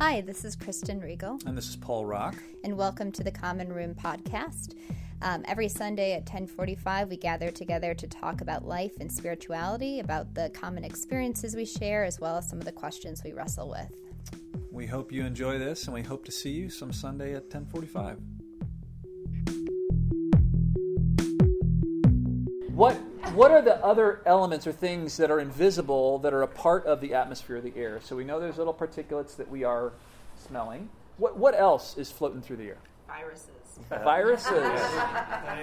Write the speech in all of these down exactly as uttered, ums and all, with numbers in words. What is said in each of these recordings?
Hi, this is Kristen Riegel. And this is Paul Rock. And welcome to the Common Room Podcast. Um, every Sunday at ten forty-five, we gather together to talk about life and spirituality, about the common experiences we share, as well as some of the questions we wrestle with. We hope you enjoy this, and we hope to see you some Sunday at ten forty-five. What what are the other elements or things that are invisible that are a part of the atmosphere of the air? So we know there's little particulates that we are smelling. What what else is floating through the air? Viruses. Viruses.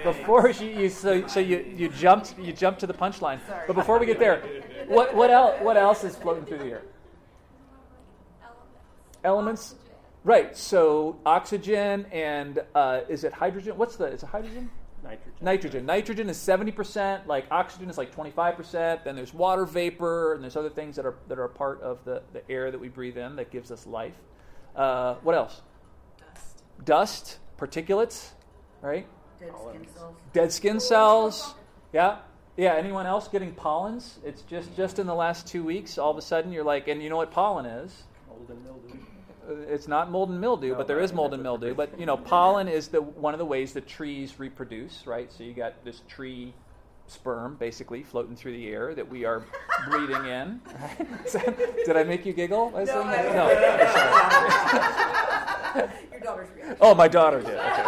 Before you, you so, so you you jumped you jumped to the punchline. Sorry. But before we get there, what what else what else is floating through the air? Elements. Elements. Oxygen. Right. So oxygen and uh, is it hydrogen? What's the is it hydrogen? Nitrogen. Nitrogen. Nitrogen is seventy percent, like oxygen is like twenty-five percent, then there's water vapor, and there's other things that are that are a part of the, the air that we breathe in that gives us life. Uh, what else? Dust. Dust, particulates, right? Dead skin cells. Dead skin cells. Yeah. Yeah, anyone else getting pollens? It's just, just in the last two weeks, all of a sudden you're like, and you know what pollen is? Mold and mildew. It's not mold and mildew, no, but there is mold and mildew. But you know, pollen is the one of the ways that trees reproduce, right? So you got this tree sperm basically floating through the air that we are breathing in. Right? Did I make you giggle? No. no. Your daughter's reaction. Oh, my daughter did. Okay.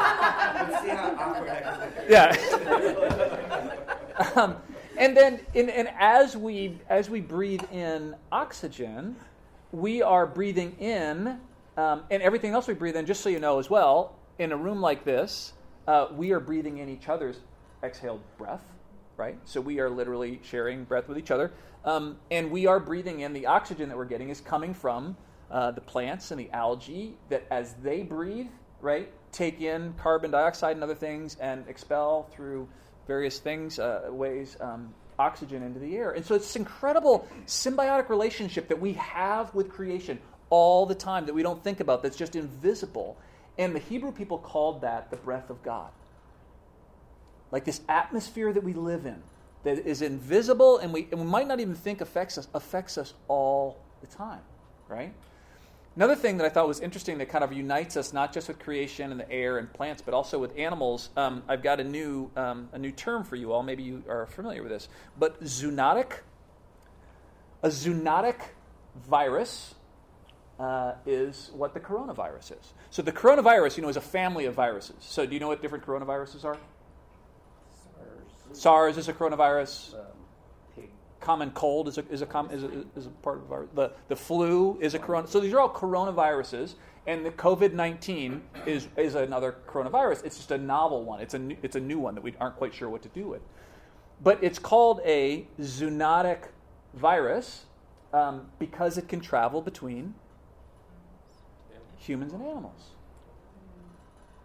Let's see how awkward that is. Yeah. um, and then, in, and as we as we breathe in oxygen, we are breathing in. Um, and everything else we breathe in, just so you know as well, in a room like this, uh, we are breathing in each other's exhaled breath, right? So we are literally sharing breath with each other. Um, and we are breathing in the oxygen that we're getting is coming from uh, the plants and the algae that as they breathe, right, take in carbon dioxide and other things and expel through various things, uh, ways, um, oxygen into the air. And so it's this incredible symbiotic relationship that we have with creation all the time that we don't think about, that's just invisible. And the Hebrew people called that the breath of God. Like this atmosphere that we live in that is invisible and we, and we might not even think affects us, affects us all the time, right? Another thing that I thought was interesting that kind of unites us not just with creation and the air and plants, but also with animals. Um, I've got a new um, a new term for you all. Maybe you are familiar with this, but zoonotic. A zoonotic virus Uh, is what the coronavirus is. So the coronavirus, you know, is a family of viruses. So do you know what different coronaviruses are? SARS, SARS is a coronavirus. Um, pig. Common cold is a is a, com- is a is a part of virus. The the flu is a corona. So these are all coronaviruses, and the COVID nineteen is is another coronavirus. It's just a novel one. It's a new, it's a new one that we aren't quite sure what to do with. But it's called a zoonotic virus um, because it can travel between humans and animals.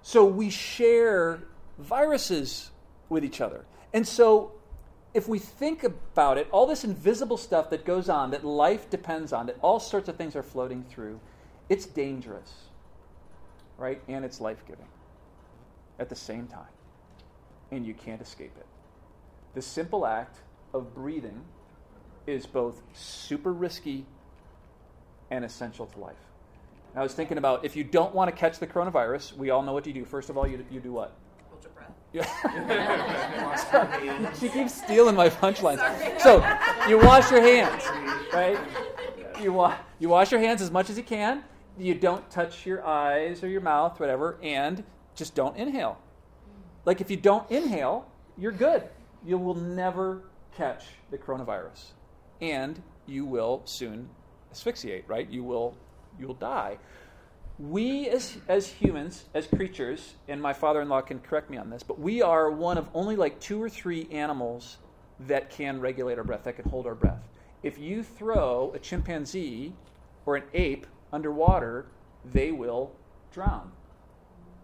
So we share viruses with each other. And so if we think about it, all this invisible stuff that goes on, that life depends on, that all sorts of things are floating through, it's dangerous, right? And it's life-giving at the same time. And you can't escape it. The simple act of breathing is both super risky and essential to life. I was thinking about, if you don't want to catch the coronavirus, we all know what you do. First of all, you you do what? Hold your breath. Yeah. She keeps stealing my punchlines. So you wash your hands, right? You wa- you wash your hands as much as you can. You don't touch your eyes or your mouth, whatever, and just don't inhale. Like if you don't inhale, you're good. You will never catch the coronavirus, and you will soon asphyxiate, right? You will. You'll die. We as as humans, as creatures, and my father-in-law can correct me on this, but we are one of only like two or three animals that can regulate our breath, that can hold our breath. If you throw a chimpanzee or an ape underwater, they will drown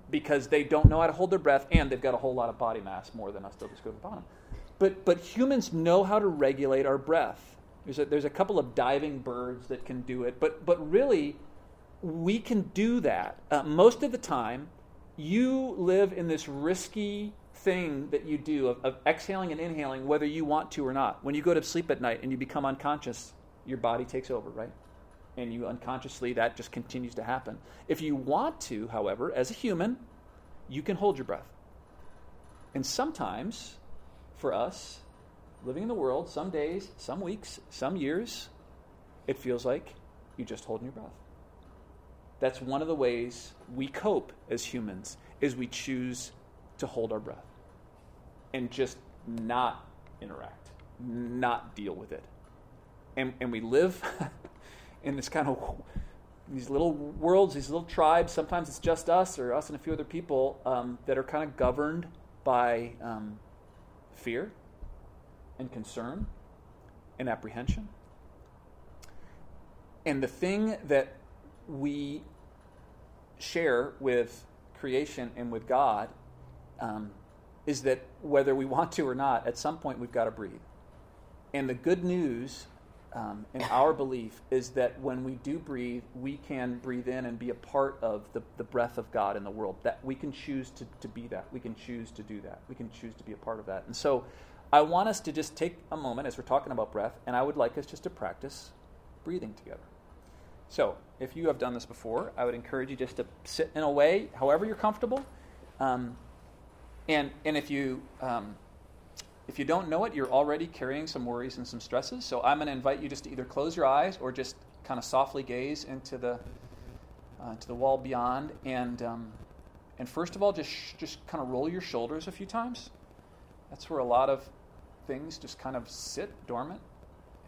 because they don't know how to hold their breath, and they've got a whole lot of body mass, more than us. They'll just go to the bottom. But but humans know how to regulate our breath. There's a, there's a couple of diving birds that can do it, but but really, we can do that. Uh, most of the time, you live in this risky thing that you do of, of exhaling and inhaling, whether you want to or not. When you go to sleep at night and you become unconscious, your body takes over, right? and you unconsciously, that just continues to happen. If you want to, however, as a human, you can hold your breath. And sometimes, for us, living in the world, some days, some weeks, some years, it feels like you're just holding your breath. That's one of the ways we cope as humans, is we choose to hold our breath and just not interact, not deal with it. And and we live in this kind of, these little worlds, these little tribes. Sometimes it's just us or us and a few other people um, that are kind of governed by um, fear and concern and apprehension. And the thing that we share with creation and with God um, is that whether we want to or not, at some point we've got to breathe. And the good news um, in our belief is that when we do breathe, we can breathe in and be a part of the, the breath of God in the world. That we can choose to, to be that. We can choose to do that. We can choose to be a part of that. And so I want us to just take a moment as we're talking about breath, and I would like us just to practice breathing together. So if you have done this before, I would encourage you just to sit in a way, however you're comfortable. Um, and and if you um, if you don't know it, you're already carrying some worries and some stresses. So I'm going to invite you just to either close your eyes or just kind of softly gaze into the uh, to the wall beyond. And um, and first of all, just sh- just kind of roll your shoulders a few times. That's where a lot of things just kind of sit dormant.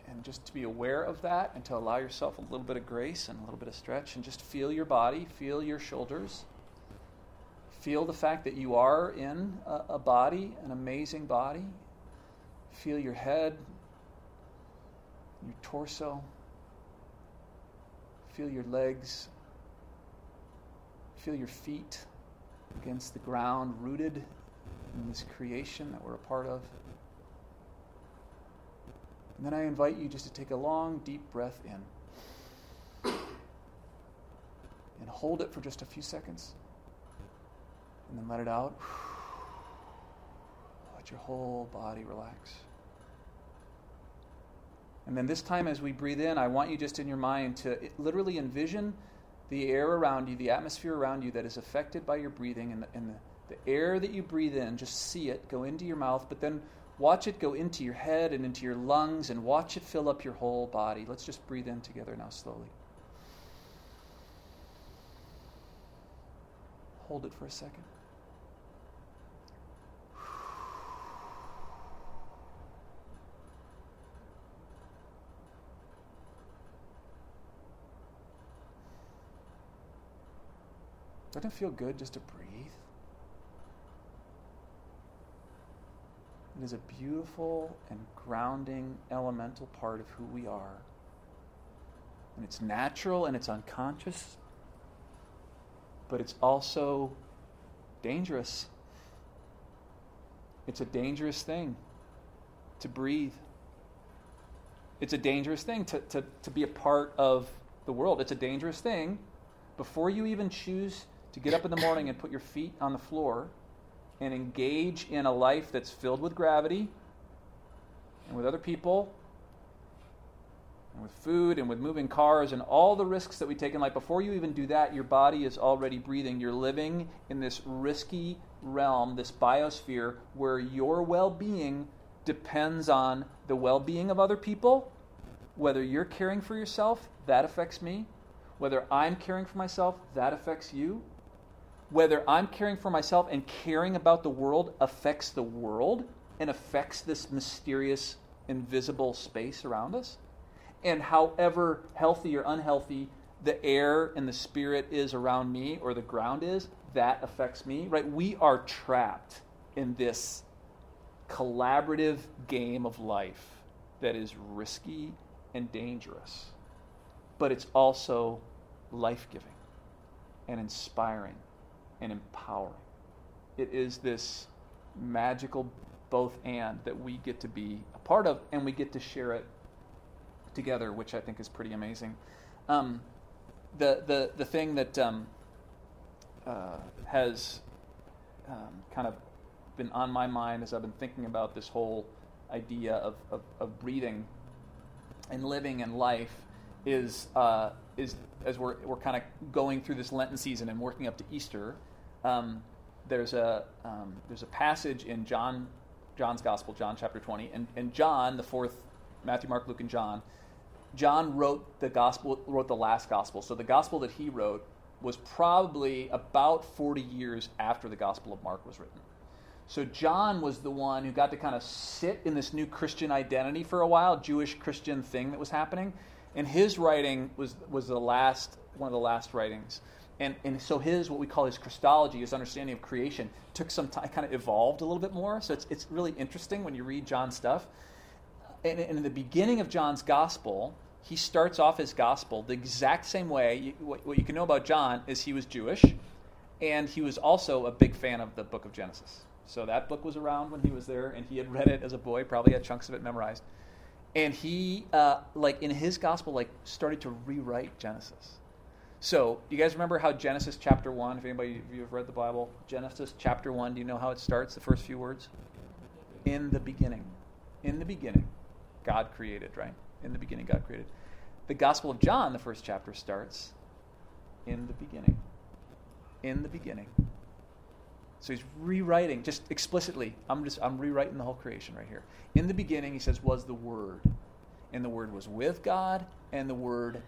And just to be aware of that and to allow yourself a little bit of grace and a little bit of stretch, and just feel your body, feel your shoulders. Feel the fact that you are in a, a body, an amazing body. Feel your head, your torso. Feel your legs. Feel your feet against the ground, rooted in this creation that we're a part of. And then I invite you just to take a long, deep breath in and hold it for just a few seconds, and then let it out. Let your whole body relax. And then this time as we breathe in, I want you just in your mind to literally envision the air around you, the atmosphere around you that is affected by your breathing, and the, and the, the air that you breathe in, just see it go into your mouth, but then watch it go into your head and into your lungs, and watch it fill up your whole body. Let's just breathe in together now slowly. Hold it for a second. Doesn't it feel good just to breathe? It is a beautiful and grounding, elemental part of who we are. And it's natural and it's unconscious, but it's also dangerous. It's a dangerous thing to breathe. It's a dangerous thing to, to, to be a part of the world. It's a dangerous thing. Before you even choose to get up in the morning and put your feet on the floor and engage in a life that's filled with gravity and with other people and with food and with moving cars and all the risks that we take in life, before you even do that, your body is already breathing. You're living in this risky realm, this biosphere, where your well-being depends on the well-being of other people. Whether you're caring for yourself, that affects me. Whether I'm caring for myself, that affects you. Whether I'm caring for myself and caring about the world affects the world and affects this mysterious, invisible space around us. And however healthy or unhealthy the air and the spirit is around me or the ground is, that affects me, right? We are trapped in this collaborative game of life that is risky and dangerous, but it's also life-giving and inspiring and empowering. It is this magical both and that we get to be a part of, and we get to share it together, which I think is pretty amazing. Um, the the the thing that um, uh, has um, kind of been on my mind as I've been thinking about this whole idea of of, of breathing and living and life is uh, is as we're we're kind of going through this Lenten season and working up to Easter, um, there's a um, there's a passage in John John's Gospel, John chapter twenty, and, and John, the fourth, Matthew, Mark, Luke, and John, John wrote the gospel, wrote the last gospel. So the gospel that he wrote was probably about forty years after the Gospel of Mark was written. So John was the one who got to kind of sit in this new Christian identity for a while, Jewish Christian thing that was happening. And his writing was was the last, one of the last writings. And and so his, what we call his Christology, his understanding of creation, took some time, kind of evolved a little bit more. So it's it's really interesting when you read John's stuff. And, and in the beginning of John's gospel, he starts off his gospel the exact same way. You, what, what you can know about John is he was Jewish, and he was also a big fan of the book of Genesis. So that book was around when he was there, and he had read it as a boy, probably had chunks of it memorized. And he, uh, like in his gospel, like started to rewrite Genesis. So, you guys remember how Genesis chapter one, if anybody of you have read the Bible, Genesis chapter one, do you know how it starts, the first few words? In the beginning. In the beginning, God created, right? In the beginning, God created. The Gospel of John, the first chapter, starts in the beginning. In the beginning. So he's rewriting, just explicitly, I'm just I'm rewriting the whole creation right here. In the beginning, he says, was the Word. And the Word was with God, and the Word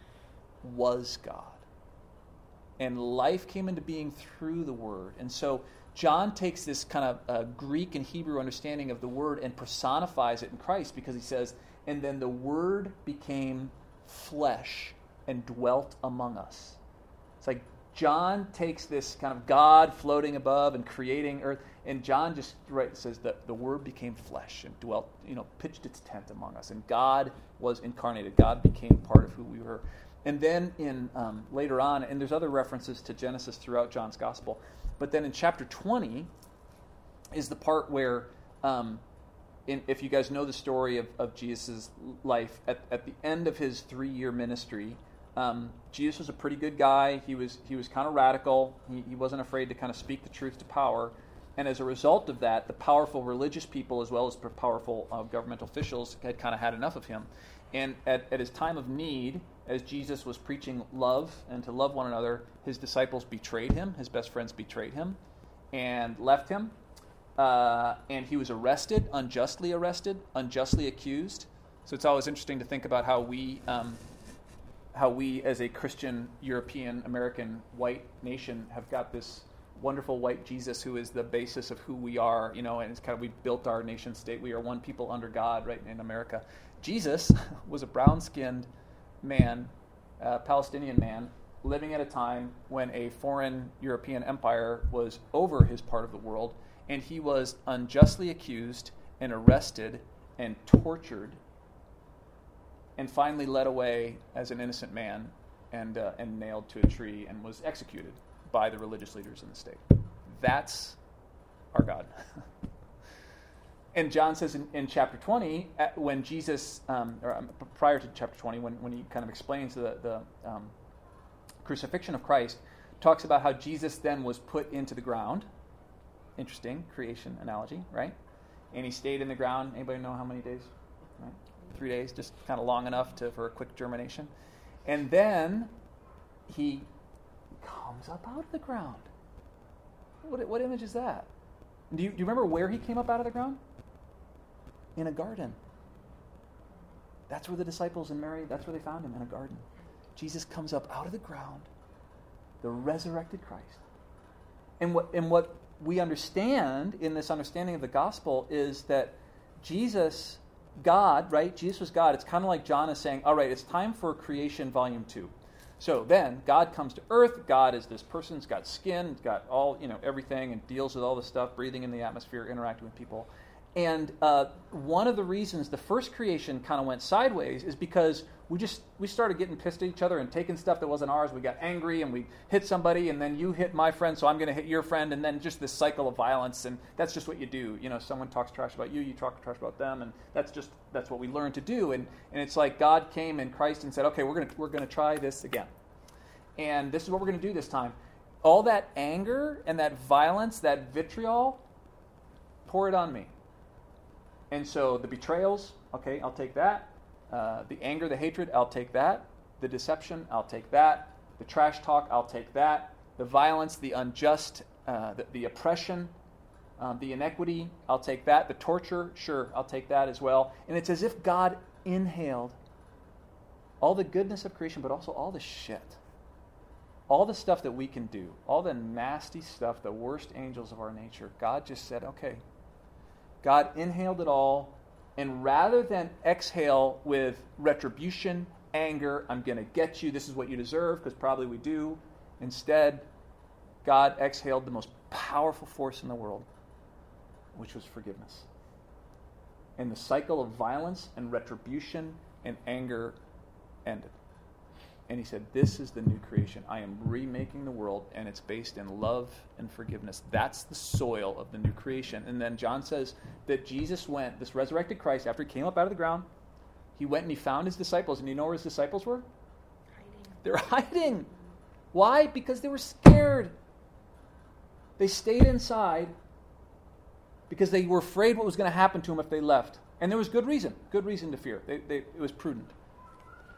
was God. And life came into being through the Word. And so John takes this kind of uh, Greek and Hebrew understanding of the Word and personifies it in Christ, because he says, and then the Word became flesh and dwelt among us. It's like John takes this kind of God floating above and creating earth, and John just right says that the Word became flesh and dwelt, you know, pitched its tent among us, and God was incarnated. God became part of who we were. And then in um, later on, and there's other references to Genesis throughout John's Gospel, but then in chapter twenty is the part where, um, in, if you guys know the story of, of Jesus' life, at, at the end of his three-year ministry, um, Jesus was a pretty good guy. He was he was kind of radical. He, he wasn't afraid to kind of speak the truth to power. And as a result of that, the powerful religious people as well as powerful uh, governmental officials had kind of had enough of him. And at, at his time of need, as Jesus was preaching love and to love one another, his disciples betrayed him, his best friends betrayed him, and left him. Uh, and he was arrested, unjustly arrested, unjustly accused. So it's always interesting to think about how we, um, how we as a Christian, European, American, white nation have got this wonderful white Jesus who is the basis of who we are, you know, and it's kind of, we've built our nation state. We are one people under God, right, in America. Jesus was a brown-skinned man, uh, Palestinian man, living at a time when a foreign European empire was over his part of the world, and he was unjustly accused and arrested and tortured and finally led away as an innocent man and uh, and nailed to a tree and was executed by the religious leaders in the state. That's our God. And John says in, in chapter twenty, when Jesus, um, or um, prior to chapter twenty, when, when he kind of explains the, the um, crucifixion of Christ, talks about how Jesus then was put into the ground. Interesting creation analogy, right? And he stayed in the ground. Anybody know how many days? Right? Three days, just kind of long enough to for a quick germination. And then he comes up out of the ground. What, what image is that? Do you, do you remember where he came up out of the ground? In a garden. That's where the disciples and Mary, that's where they found him, in a garden. Jesus comes up out of the ground, the resurrected Christ. And what and what we understand in this understanding of the gospel is that Jesus, God, right? Jesus was God. It's kind of like John is saying, all right, it's time for creation volume two. So then God comes to earth. God is this person. He's got skin. He's got all, you know, everything, and deals with all this stuff, breathing in the atmosphere, interacting with people. And uh, one of the reasons the first creation kind of went sideways is because we just we started getting pissed at each other and taking stuff that wasn't ours. We got angry and we hit somebody, and then you hit my friend, so I'm going to hit your friend, and then just this cycle of violence. And that's just what you do. You know, someone talks trash about you, you talk trash about them, and that's just that's what we learn to do. And and it's like God came in Christ and said, okay, we're gonna we're gonna try this again, and this is what we're gonna do this time. All that anger and that violence, that vitriol, pour it on me. And so the betrayals, okay, I'll take that. Uh, the anger, the hatred, I'll take that. The deception, I'll take that. The trash talk, I'll take that. The violence, the unjust, uh, the, the oppression, um, the inequity, I'll take that. The torture, sure, I'll take that as well. And it's as if God inhaled all the goodness of creation, but also all the shit. All the stuff that we can do, all the nasty stuff, the worst angels of our nature. God just said, okay. God inhaled it all, and rather than exhale with retribution, anger, I'm going to get you, this is what you deserve, because probably we do. Instead, God exhaled the most powerful force in the world, which was forgiveness. And the cycle of violence and retribution and anger ended. And he said, this is the new creation. I am remaking the world, and it's based in love and forgiveness. That's the soil of the new creation. And then John says that Jesus went, this resurrected Christ, after he came up out of the ground, he went and he found his disciples. And you know where his disciples were? Hiding. They're hiding. Why? Because they were scared. They stayed inside because they were afraid what was going to happen to them if they left. And there was good reason, good reason to fear. They, they, it was prudent.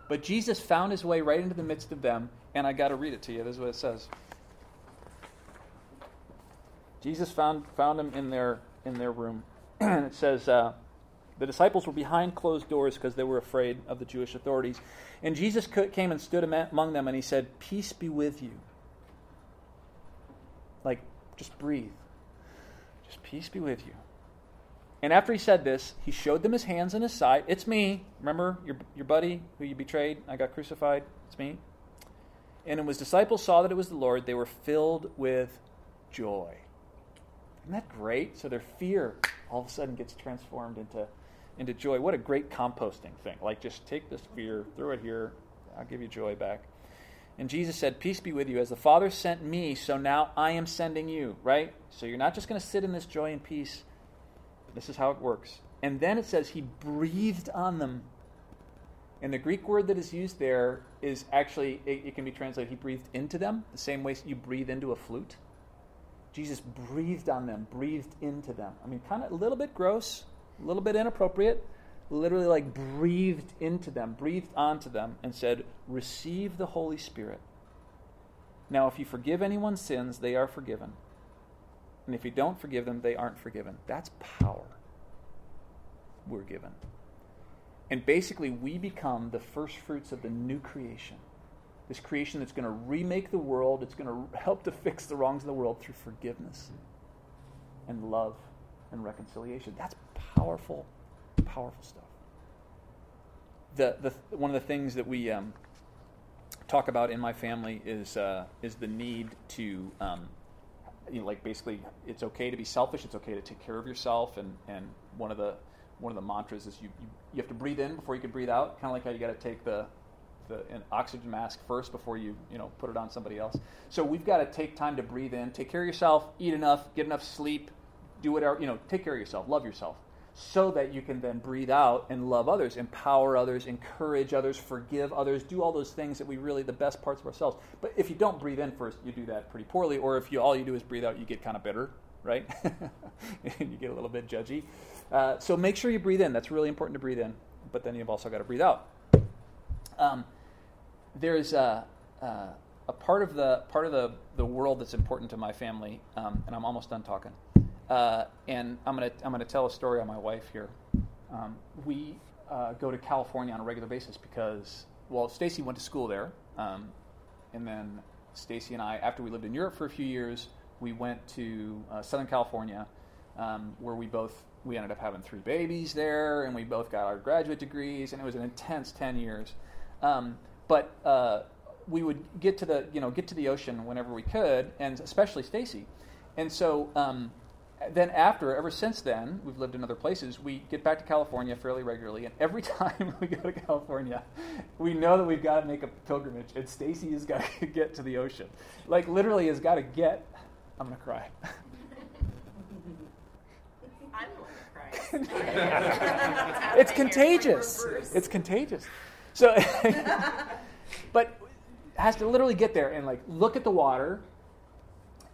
But Jesus found his way right into the midst of them, and I got to read it to you. This is what it says. Jesus found found them in their in their room, and it says, uh, the disciples were behind closed doors because they were afraid of the Jewish authorities. And Jesus came and stood among them, and he said, "Peace be with you." Like, just breathe. Just peace be with you. And after he said this, he showed them his hands and his side. It's me. Remember, your your buddy who you betrayed? I got crucified. It's me. And when his disciples saw that it was the Lord, they were filled with joy. Isn't that great? So their fear all of a sudden gets transformed into, into joy. What a great composting thing. Like, just take this fear, throw it here. I'll give you joy back. And Jesus said, "Peace be with you. As the Father sent me, so now I am sending you." Right? So you're not just going to sit in this joy and peace. This is how it works. And then it says he breathed on them. And the Greek word that is used there is actually, it, it can be translated, he breathed into them, the same way you breathe into a flute. Jesus breathed on them, breathed into them. I mean, kind of a little bit gross, a little bit inappropriate, literally like breathed into them, breathed onto them, and said, "Receive the Holy Spirit. Now, if you forgive anyone's sins, they are forgiven. And if you don't forgive them, they aren't forgiven." That's power we're given. And basically, we become the first fruits of the new creation. This creation that's going to remake the world. It's going to help to fix the wrongs of the world through forgiveness and love and reconciliation. That's powerful, powerful stuff. The, the one of the things that we um, talk about in my family is uh, is the need to... Um, You know, like basically, it's okay to be selfish. It's okay to take care of yourself. And, and one of the one of the mantras is you, you you have to breathe in before you can breathe out. Kind of like how you got to take the the an oxygen mask first before you you know put it on somebody else. So we've got to take time to breathe in, take care of yourself, eat enough, get enough sleep, do whatever you know. Take care of yourself, love yourself, so that you can then breathe out and love others, empower others, encourage others, forgive others, do all those things that we really the best parts of ourselves. But if you don't breathe in first, you do that pretty poorly. Or if you all you do is breathe out, you get kind of bitter, right? And you get a little bit judgy. Uh, so make sure you breathe in. That's really important to breathe in. But then you've also got to breathe out. Um, there's a, a, a part of the part of the, the world that's important to my family, um, and I'm almost done talking. Uh, and I'm gonna I'm gonna tell a story on my wife here. Um, we uh, go to California on a regular basis because well, Stacy went to school there, um, and then Stacy and I, after we lived in Europe for a few years, we went to uh, Southern California, um, where we both we ended up having three babies there, and we both got our graduate degrees, and it was an intense ten years. Um, but uh, we would get to the you know get to the ocean whenever we could, and especially Stacy, and so. Um, Then after, ever since then, we've lived in other places, we get back to California fairly regularly, and every time we go to California, we know that we've got to make a pilgrimage, and Stacy has got to get to the ocean. Like, literally has got to get... I'm going to cry. I'm going to cry. It's contagious. It's contagious. So, but has to literally get there and, like, look at the water,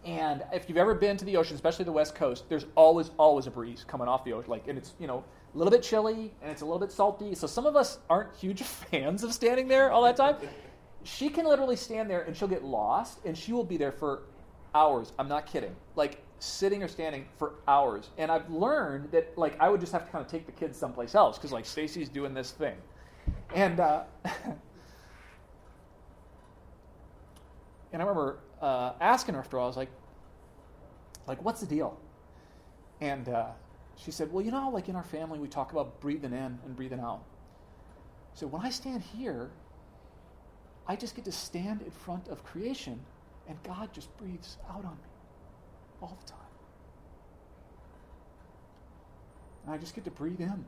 And if you've ever been to the ocean, especially the West Coast, there's always, always a breeze coming off the ocean. Like, and it's, you know, a little bit chilly, and it's a little bit salty. So some of us aren't huge fans of standing there all that time. She can literally stand there, and she'll get lost, and she will be there for hours. I'm not kidding. Like, sitting or standing for hours. And I've learned that, like, I would just have to kind of take the kids someplace else because, like, Stacy's doing this thing. And uh, and I remember uh, asking her after all, I was like, like, what's the deal? And uh, she said, well, you know, like in our family, we talk about breathing in and breathing out. So when I stand here, I just get to stand in front of creation, and God just breathes out on me all the time. And I just get to breathe in.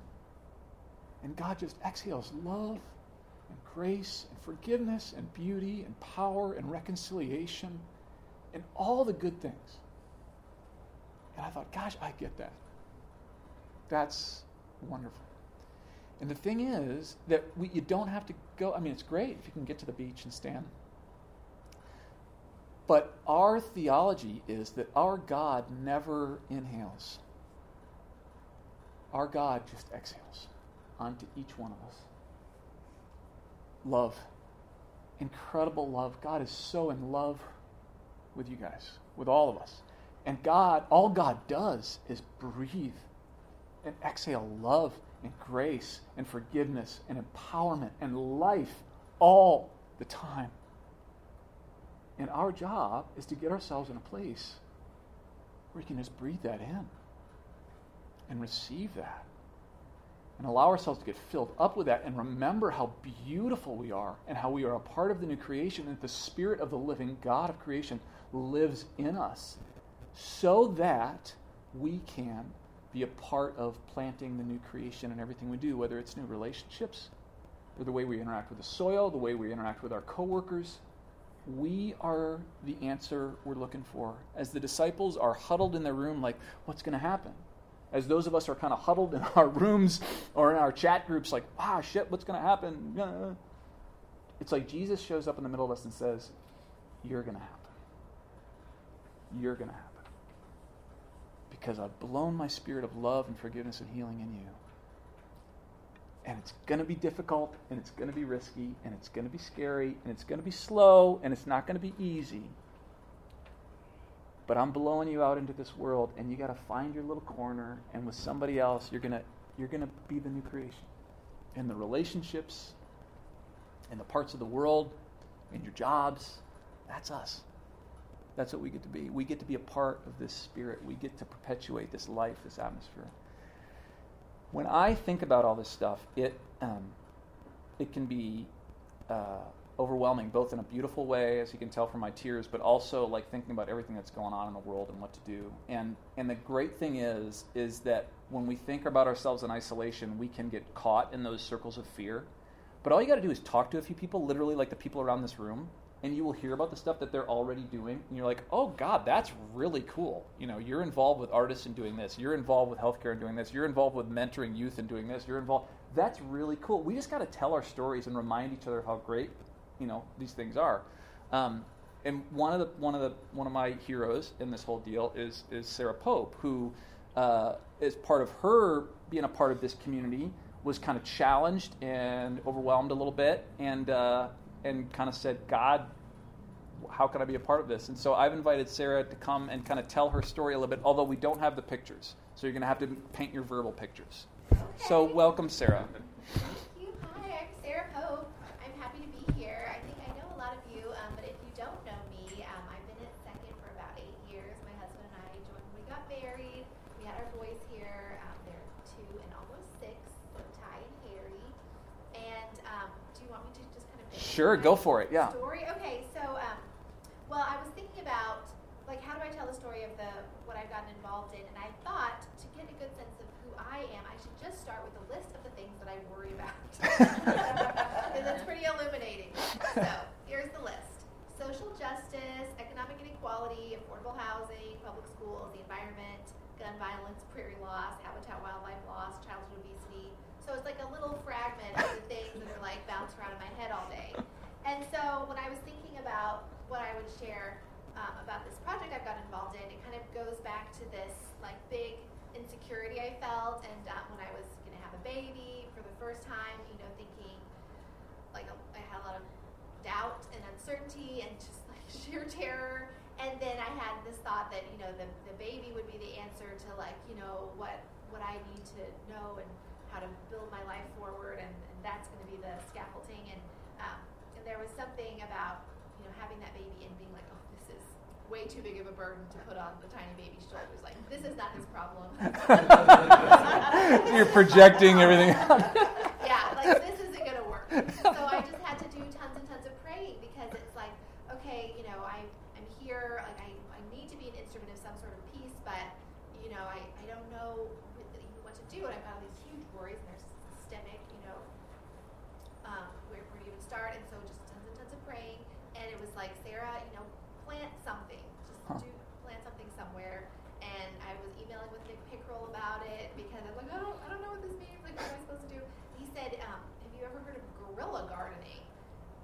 And God just exhales love and grace and forgiveness and beauty and power and reconciliation and all the good things. And I thought, gosh, I get that. That's wonderful. And the thing is that we, you don't have to go. I mean, it's great if you can get to the beach and stand. But our theology is that our God never inhales. Our God just exhales onto each one of us. Love. Incredible love. God is so in love with you guys, with all of us. And God, all God does is breathe and exhale love and grace and forgiveness and empowerment and life all the time. And our job is to get ourselves in a place where we can just breathe that in and receive that and allow ourselves to get filled up with that and remember how beautiful we are and how we are a part of the new creation and that the Spirit of the living God of creation lives in us so that we can be a part of planting the new creation in everything we do, whether it's new relationships or the way we interact with the soil, the way we interact with our coworkers. We are the answer we're looking for. As the disciples are huddled in their room, like, what's going to happen? As those of us are kind of huddled in our rooms or in our chat groups, like, ah, shit, what's going to happen? It's like Jesus shows up in the middle of us and says, you're going to happen. You're going to happen. Because I've blown my spirit of love and forgiveness and healing in you. And it's going to be difficult, and it's going to be risky, and it's going to be scary, and it's going to be slow, and it's not going to be easy. But I'm blowing you out into this world, and you got to find your little corner, and with somebody else, you're going to you're going to be the new creation. In the relationships, in the parts of the world, in your jobs, that's us. That's what we get to be. We get to be a part of this spirit. We get to perpetuate this life, this atmosphere. When I think about all this stuff, it um, it can be uh, overwhelming, both in a beautiful way, as you can tell from my tears, but also like thinking about everything that's going on in the world and what to do. And and the great thing is, is that when we think about ourselves in isolation, we can get caught in those circles of fear. But all you got to do is talk to a few people, literally like the people around this room, and you will hear about the stuff that they're already doing, and you're like, oh, God, that's really cool. You know, you're involved with artists and doing this. You're involved with healthcare and doing this. You're involved with mentoring youth and doing this. You're involved. That's really cool. We just got to tell our stories and remind each other how great, you know, these things are. Um, and one of the one of the one of my heroes in this whole deal is is Sarah Pope, who uh, is part of her being a part of this community was kind of challenged and overwhelmed a little bit, and uh, and kind of said, God, how can I be a part of this? And so I've invited Sarah to come and kind of tell her story a little bit, although we don't have the pictures. So you're going to have to paint your verbal pictures. Okay. So welcome, Sarah. Thank you. Hi, I'm Sarah Pope. I'm happy to be here. I think I know a lot of you, um, but if you don't know me, um, I've been at Second for about eight years. My husband and I joined when we got married. We had our boys here. Um, they're two and almost six, so Ty and Harry. And um, do you want me to just kind of... Sure, go for it, yeah. Story? Okay, so... Um, Well, I was thinking about, like, how do I tell the story of the what I've gotten involved in? And I thought, to get a good sense of who I am, I should just start with a list of the things that I worry about. Because that's pretty illuminating. So, here's the list. Social justice, economic inequality, affordable housing, public schools, the environment, gun violence, prairie loss, habitat wildlife loss, childhood obesity. So it's like a little fragment of the things that are, like, bounced around in my head all day. And so when I was thinking about what I would share, um, about this project I've got involved in, it kind of goes back to this like big insecurity I felt, and um, when I was going to have a baby for the first time, you know, thinking like I had a lot of doubt and uncertainty and just like sheer terror. And then I had this thought that, you know, the, the baby would be the answer to like, you know, what what I need to know and how to build my life forward, and, and that's going to be the scaffolding. And um, and there was something about, you know, having that baby and being like, oh, this is way too big of a burden to put on the tiny baby's shoulders. Like, this is not his problem. You're projecting everything out. Yeah, like this isn't going to work. So I just had to do tons and tons of praying, because it's like, okay, you know, I. Like I, I need to be an instrument of some sort of peace, but you know, I, I don't know even what to do, and I've got all these huge worries, and they're systemic, you know, um, where, where do you even start? And so just tons and tons of praying, and it was like, Sarah, you know, plant something, just huh. do plant something somewhere. And I was emailing with Nick Pickrell about it, because I'm like, I don't, I don't know what this means. Like, what am I supposed to do? He said, um, have you ever heard of guerrilla gardening?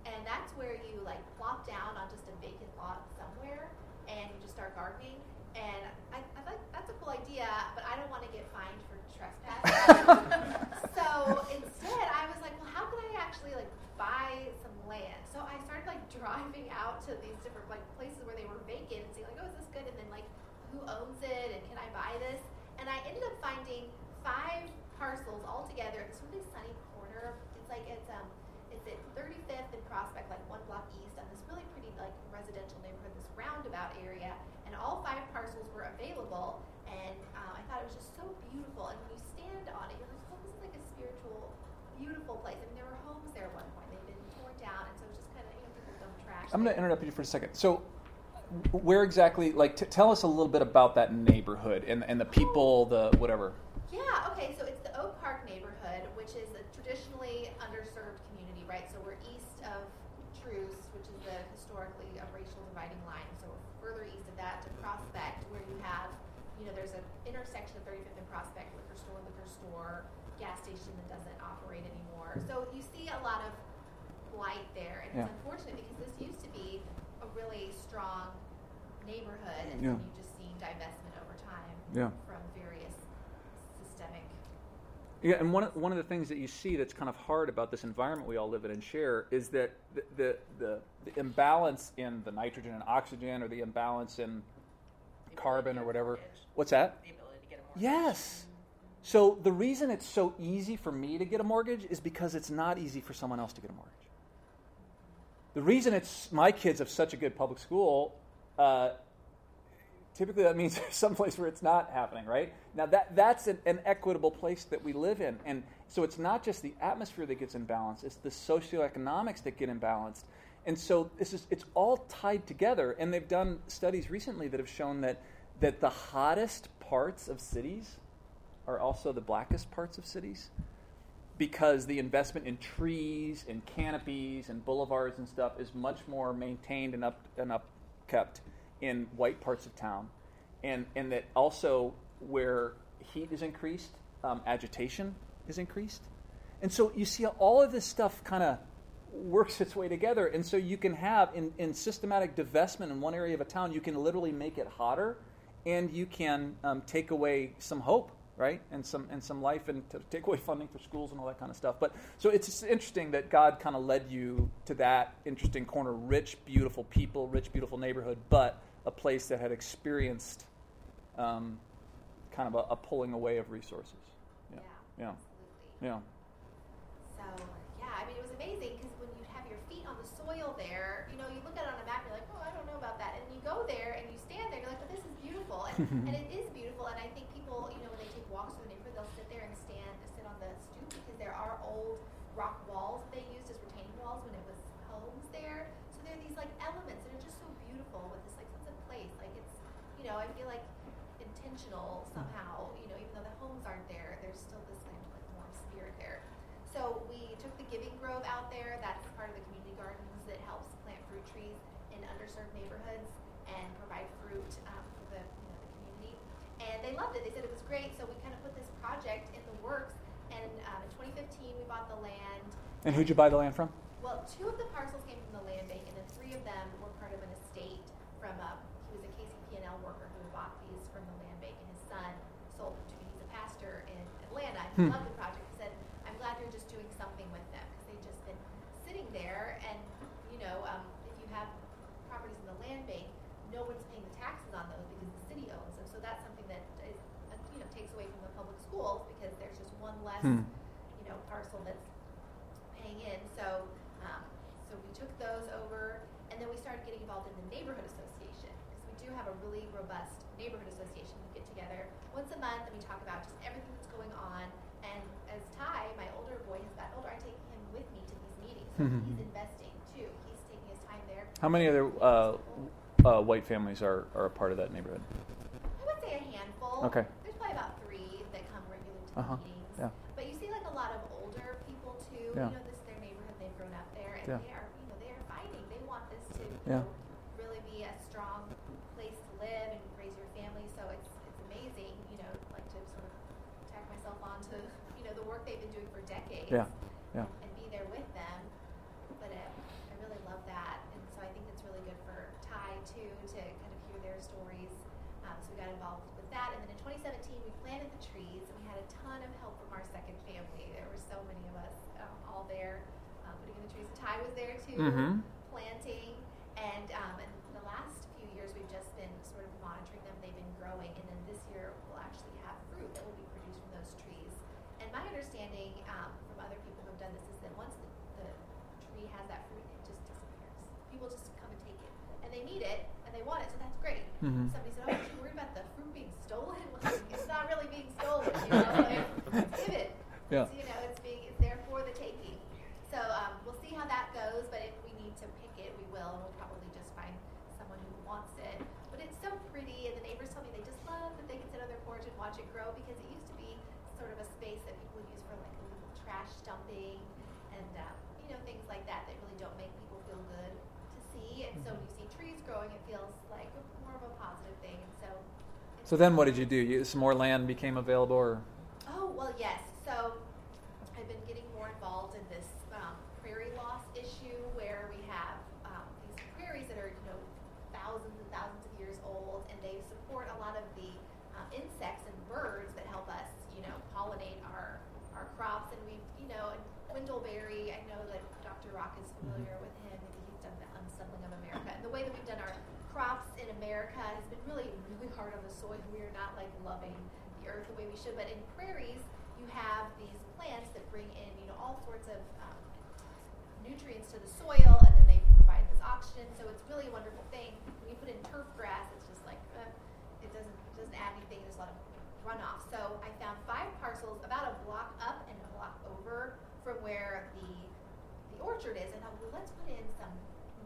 And that's where you like plop down on just a vacant lot somewhere and you just start gardening. And I, I thought that's a cool idea, but I don't want to get fined for trespassing. So instead I was like, well, how can I actually like buy some land? So I started like driving out to these different like places where they were vacant and seeing like, oh, is this good? And then like, who owns it? And can I buy this? And I ended up finding five parcels all together in this really sunny corner. It's like, it's, um, it's at thirty-fifth and Prospect, like one block east, on this really pretty like residential neighborhood, this roundabout area, and all five parcels were available, and um, I thought it was just so beautiful, and when you stand on it, you're like, oh, this is like a spiritual, beautiful place. I mean, there were homes there at one point, they'd been torn down, and so it was just kind of, you know, people dump trash. I'm going to interrupt you for a second. So where exactly, like, t- tell us a little bit about that neighborhood, and, and the people, oh. the whatever. Yeah, okay, so it's the Oak Park neighborhood, which is a traditionally underserved community. Right, so we're east of Truce, which is the historically a racial dividing line. So we're further east of that to Prospect, where you have, you know, there's an intersection of thirty-fifth and Prospect, liquor store, liquor store, gas station that doesn't operate anymore. So you see a lot of blight there, and yeah. It's unfortunate because this used to be a really strong neighborhood, and yeah. You've just seen divestment over time yeah. from various systemic. Yeah, and one of, one of the things that you see that's kind of hard about this environment we all live in and share is that the the, the, the imbalance in the nitrogen and oxygen, or the imbalance in the carbon or whatever. What's that? The ability to get a mortgage. Yes. So the reason it's so easy for me to get a mortgage is because it's not easy for someone else to get a mortgage. The reason it's my kids have such a good public school, uh, typically that means there's some place where it's not happening, right? Now that that's an, an equitable place that we live in. And so it's not just the atmosphere that gets imbalanced, it's the socioeconomics that get imbalanced. And so this is it's all tied together. And they've done studies recently that have shown that that the hottest parts of cities are also the blackest parts of cities, because the investment in trees and canopies and boulevards and stuff is much more maintained and up and up kept in white parts of town, and, and that also where heat is increased, um, agitation is increased. And so you see all of this stuff kind of works its way together, and so you can have, in, in systematic divestment in one area of a town, you can literally make it hotter, and you can um, take away some hope, right, and some and some life, and t- take away funding for schools and all that kind of stuff. But so it's just interesting that God kind of led you to that interesting corner, rich, beautiful people, rich, beautiful neighborhood, but a place that had experienced um, kind of a, a pulling away of resources. Yeah, yeah, yeah. So, yeah, I mean, it was amazing, because when you have your feet on the soil there, you know, you look at it on a map, you're like, oh, I don't know about that. And you go there, and you stand there, and you're like, well, this is beautiful. And, and it is beautiful, and I think people, you know, when they take walks through the neighborhood, they'll sit there and stand, sit on the stoop, because there are old rock walls that they used as retaining walls when it was homes there. So there are these, like, elements that are just so beautiful with this, like, like it's, you know, I feel like intentional somehow, you know, even though the homes aren't there, there's still this kind of like warm spirit there. So we took the Giving Grove out there. That's part of the community gardens that helps plant fruit trees in underserved neighborhoods and provide fruit um, for the, you know, the community. And they loved it. They said it was great. So we kind of put this project in the works. And um, in twenty fifteen, we bought the land. And who'd you buy the land from? Well, two of the parcels came from the land bank, and then three of them were part of an estate from a I love the project. He said, I'm glad you're just doing something with them, because they've just been sitting there, and, you know, um, if you have properties in the land bank, no one's paying the taxes on those because the city owns them. So that's something that is, you know, takes away from the public schools, because there's just one less, hmm. you know, parcel that's paying in. So, um, so we took those over, and then we started getting involved in the neighborhood association, because we do have a really robust neighborhood association. We get together once a month, and we talk about just everything that's going on. And as Ty, my older boy, has got older, I take him with me to these meetings. So mm-hmm. he's investing too. He's taking his time there. How many other uh, uh, white families are, are a part of that neighborhood? I would say a handful. Okay. There's probably about three that come regularly to uh-huh. the meetings. Yeah. But you see, like, a lot of older people too. Yeah. You know, this is their neighborhood. They've grown up there, and yeah. they are, you know, they are fighting. They want this to yeah. know, really be a strong place to live and raise your family. So it's it's amazing. You know, like, to sort of tack myself on to, you know, the work they've been doing for decades. Yeah. Yeah. And be there with them. But uh, I really love that, and so I think it's really good for Ty too to kind of hear their stories. Um, so we got involved with that, and then in twenty seventeen we planted the trees, and we had a ton of help from our second family. There were so many of us um, all there uh, putting in the trees. Ty was there too, mm-hmm. planting. And um, in the last few years, we've just been sort of monitoring them. They've been growing, and then this year we'll actually have fruit that will be produced from those trees. And my understanding um, from other people who have done this is that once the, the tree has that fruit, it just disappears. People just come and take it, and they need it, and they want it, so that's great. Mm-hmm. Somebody said, "Oh, aren't you worried about the fruit being stolen?" Well, it's not really being stolen, you know. Like, give it. Yeah. So, you know, it's being it's there for the taking. So um, we'll see how that goes, but if we need to pick it, we will, and we'll probably just find someone who wants it. But it's so pretty, and the neighbors tell me they just love that they can sit on their porch and watch it grow, because it used to be sort of a space that people would use for, like, a little trash dumping and, um, you know, things like that that really don't make people feel good to see. And so when you see trees growing, it feels like more of a positive thing. And so So then what did you do? You, some more land became available? or? Oh, well, yes. So I've been getting more involved in this Um, prairie loss issue, where we have um, these prairies that are, you know, thousands and thousands of years old, and they support a lot of the uh, insects and birds that help us, you know, pollinate our, our crops. And we've, you know, windleberry, I know that Doctor Rock is familiar with him, and he's done the unsettling of America. And the way that we've done our crops in America has been really, really hard on the soil. We are not, like, loving the earth the way we should. But in prairies, you have these plants that bring in, you know, all sorts of um, nutrients to the soil, and then they provide this oxygen. So it's really a wonderful thing. When you put in turf grass, it's just like uh, it doesn't it doesn't add anything. There's a lot of runoff. So I found five parcels about a block up and a block over from where the the orchard is, and I thought, well, let's put in some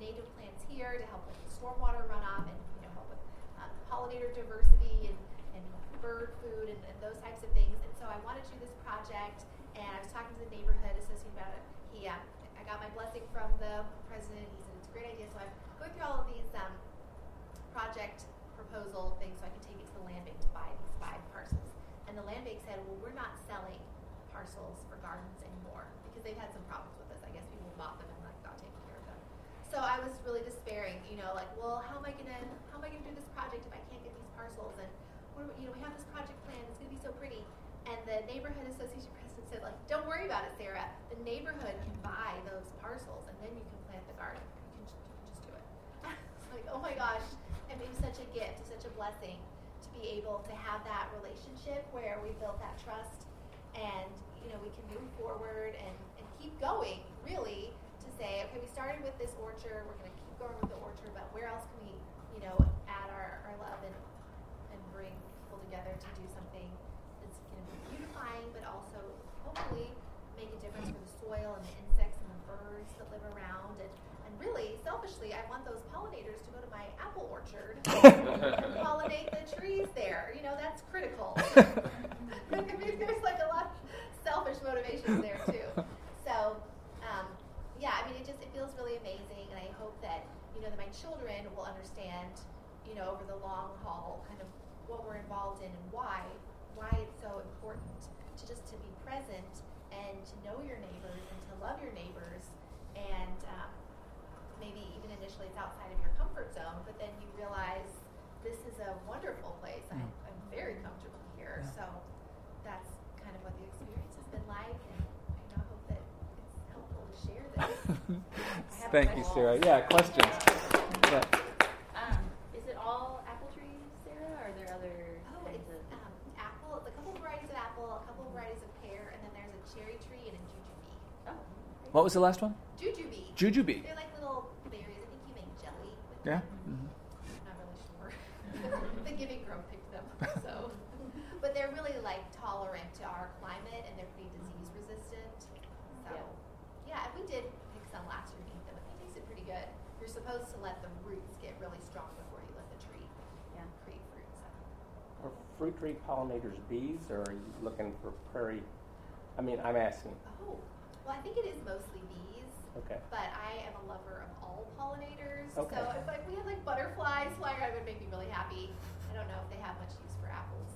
native plants here to help with stormwater runoff, and, you know, help with um, pollinator diversity and, and bird food and, and those types of things. And so I wanted to do this project, and I was talking to the neighborhood associate about it. He um, got my blessing from the president. He said it's a great idea, so I'm going through all of these um, project proposal things so I can take it to the land bank to buy these five parcels. And the land bank said, well, we're not selling parcels for gardens anymore, because they've had some problems with this. I guess people bought them and, like, not taking care of them. So I was really despairing, you know, like, well, how am I gonna how am I gonna do this project if I can't get these parcels? And what do we, you know, we have this project plan. It's gonna be so pretty. And the neighborhood association president said, like, don't worry about it, Sarah. The neighborhood can buy those parcels, and then you can plant the garden. You can, you can just do it. It's like, oh my gosh. And it was such a gift, such a blessing to be able to have that relationship where we built that trust, and, you know, we can move forward and, and keep going, really, to say, okay, we started with this orchard. We're going to keep going with the orchard, but where else can we, you know, add our, our love and, and bring people together to do something beautifying, but also hopefully make a difference for the soil and the insects and the birds that live around. And, and really, selfishly, I want those pollinators to go to my apple orchard and pollinate the trees there. You know, that's critical. I mean, there's, like, a lot of selfish motivations there, too. So, um, yeah, I mean, it just it feels really amazing, and I hope that, you know, that my children will understand, you know, over the long haul, kind of what we're involved in and why. why it's so important to just to be present and to know your neighbors and to love your neighbors. And um, maybe even initially it's outside of your comfort zone, but then you realize this is a wonderful place. I, I'm very comfortable here. Yeah. So that's kind of what the experience Thank you, Sarah. Yeah, questions. Yeah. Um, is it all apple trees, Sarah, or are there other oh, kinds of? Um, apple, a couple varieties of apple, a couple varieties of pear, and then there's a cherry tree and a jujube. Oh. What was the last one? Jujube. Jujube. They're like little berries. I think you make jelly with them. Yeah. Mm-hmm. Not really sure. The Giving Grove picked them. So, but they're really like tolerant to our climate, and they're pretty disease resistant. So, yeah, yeah, we did pick some last year. Good. You're supposed to let the roots get really strong before you let the tree yeah. create fruit. So. Are fruit tree pollinators bees, or are you looking for prairie? I mean, I'm asking. Oh, well, I think it is mostly bees. Okay. But I am a lover of all pollinators. Okay. So if like, we had like butterflies flying around, it would make me really happy. I don't know if they have much use for apples.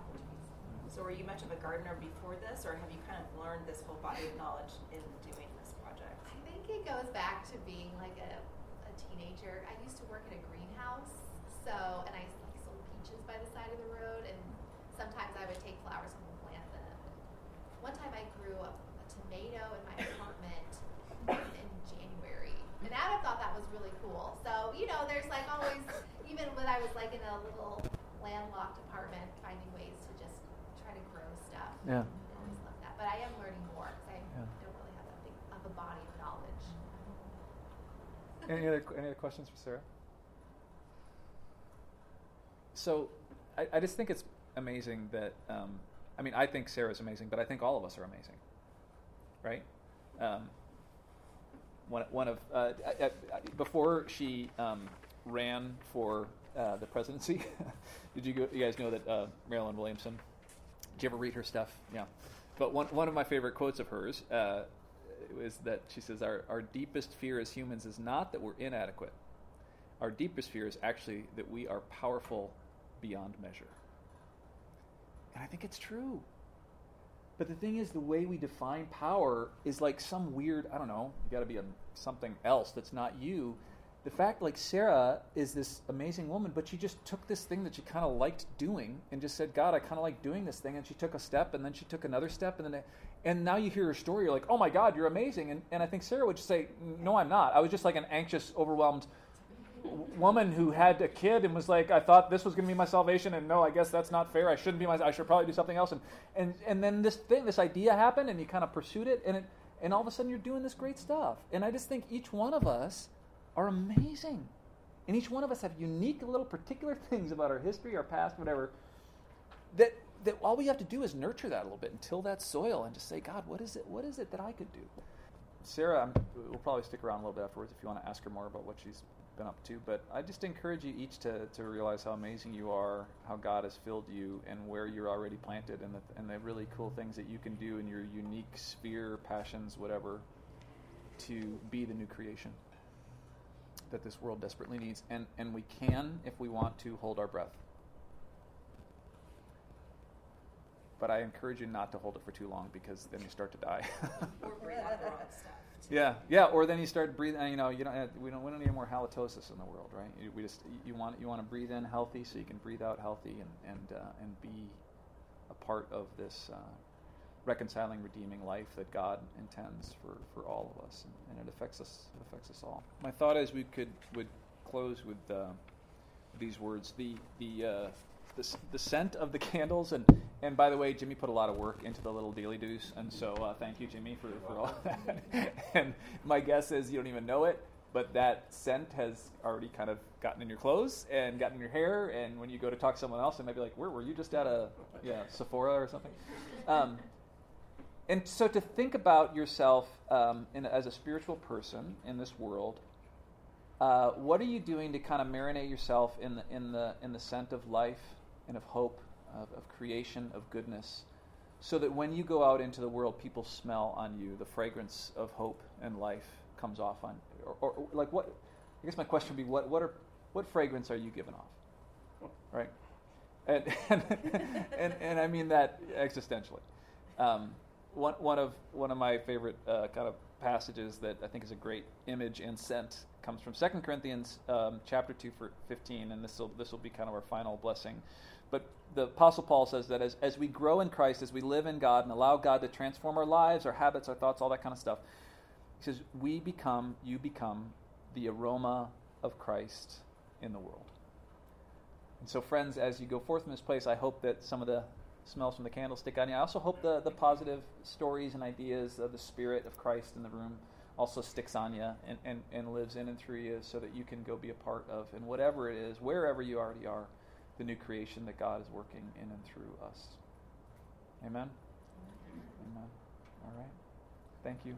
Apple trees. So were you much of a gardener before this, or have you kind of learned this whole body of knowledge in doing this project? I think it goes back to being like a, a teenager. I used to work at a greenhouse, so and I like, sold peaches by the side of the road, and sometimes I would take flowers home and plant them. One time I grew a, a tomato in my apartment in January, and Adam thought that was really cool. So, you know, there's like always, even when I was like in a little landlocked apartment, finding ways to just try to grow stuff. Yeah. I always love that. But I am learning more, because I yeah. don't really have that big of a body of knowledge. Any other any other questions for Sarah? So, I, I just think it's amazing that um, I mean I think Sarah's amazing, but I think all of us are amazing, right? Um, one one of uh, I, I, before she um, ran for uh, the presidency, did you go, you guys know that uh, Marilyn Williamson? Did you ever read her stuff? Yeah, but one one of my favorite quotes of hers. Uh, is that she says our, our deepest fear as humans is not that we're inadequate. Our deepest fear is actually that we are powerful beyond measure. And I think it's true. But the thing is, the way we define power is like some weird, I don't know, you got to be a, something else that's not you. The fact, like Sarah is this amazing woman, but she just took this thing that she kind of liked doing and just said, God, I kind of like doing this thing. And she took a step, and then she took another step, and then and now you hear her story. You're like, oh, my God, you're amazing. And, and I think Sarah would just say, no, I'm not. I was just like an anxious, overwhelmed woman who had a kid and was like, I thought this was going to be my salvation, and no, I guess that's not fair. I shouldn't be my, I should probably do something else. And, and, and then this thing, this idea happened, and you kind of pursued it, and it, and all of a sudden you're doing this great stuff. And I just think each one of us are amazing. And each one of us have unique little particular things about our history, our past, whatever, that that all we have to do is nurture that a little bit and till that soil and just say, God, what is it, what is it that I could do? Sarah, I'm, we'll probably stick around a little bit afterwards if you want to ask her more about what she's been up to, but I just encourage you each to, to realize how amazing you are, how God has filled you, and where you're already planted, and the, and the really cool things that you can do in your unique sphere, passions, whatever, to be the new creation that this world desperately needs, and, and we can, if we want to, hold our breath. But I encourage you not to hold it for too long, because then you start to die. Or breathe on the wrong stuff. Too. Yeah, yeah. Or then you start breathing. You know, you don't. We don't. We don't need more halitosis in the world, right? You, we just. You want. You want to breathe in healthy, so you can breathe out healthy, and and uh, and be a part of this uh, reconciling, redeeming life that God intends for, for all of us, and, and it affects us it affects us all. My thought is we could would close with uh, these words: the the, uh, the the scent of the candles, and and by the way, Jimmy put a lot of work into the little daily do's, and so uh, thank you, Jimmy, for, for all that. And my guess is you don't even know it, but that scent has already kind of gotten in your clothes and gotten in your hair, and when you go to talk to someone else, they might be like, "Where were you just at a yeah Sephora or something?" Um, And so to think about yourself um, in, as a spiritual person in this world, uh, what are you doing to kind of marinate yourself in the in the in the scent of life and of hope, of, of creation, of goodness, so that when you go out into the world, people smell on you the fragrance of hope and life comes off on you. Or, or, or like what? I guess my question would be what what are what fragrance are you giving off, right? And and and, and I mean that existentially. Um, One, one of one of my favorite uh, kind of passages that I think is a great image and scent comes from Second Corinthians um, chapter two, for fifteen, and this will this will be kind of our final blessing. But the Apostle Paul says that as as we grow in Christ, as we live in God and allow God to transform our lives, our habits, our thoughts, all that kind of stuff, He says, we become, you become the aroma of Christ in the world. And so, friends, as you go forth from this place, I hope that some of the smells from the candle stick on you. I also hope the, the positive stories and ideas of the Spirit of Christ in the room also sticks on you and, and, and lives in and through you so that you can go be a part of, and whatever it is, wherever you already are, the new creation that God is working in and through us. Amen? Amen. All right. Thank you.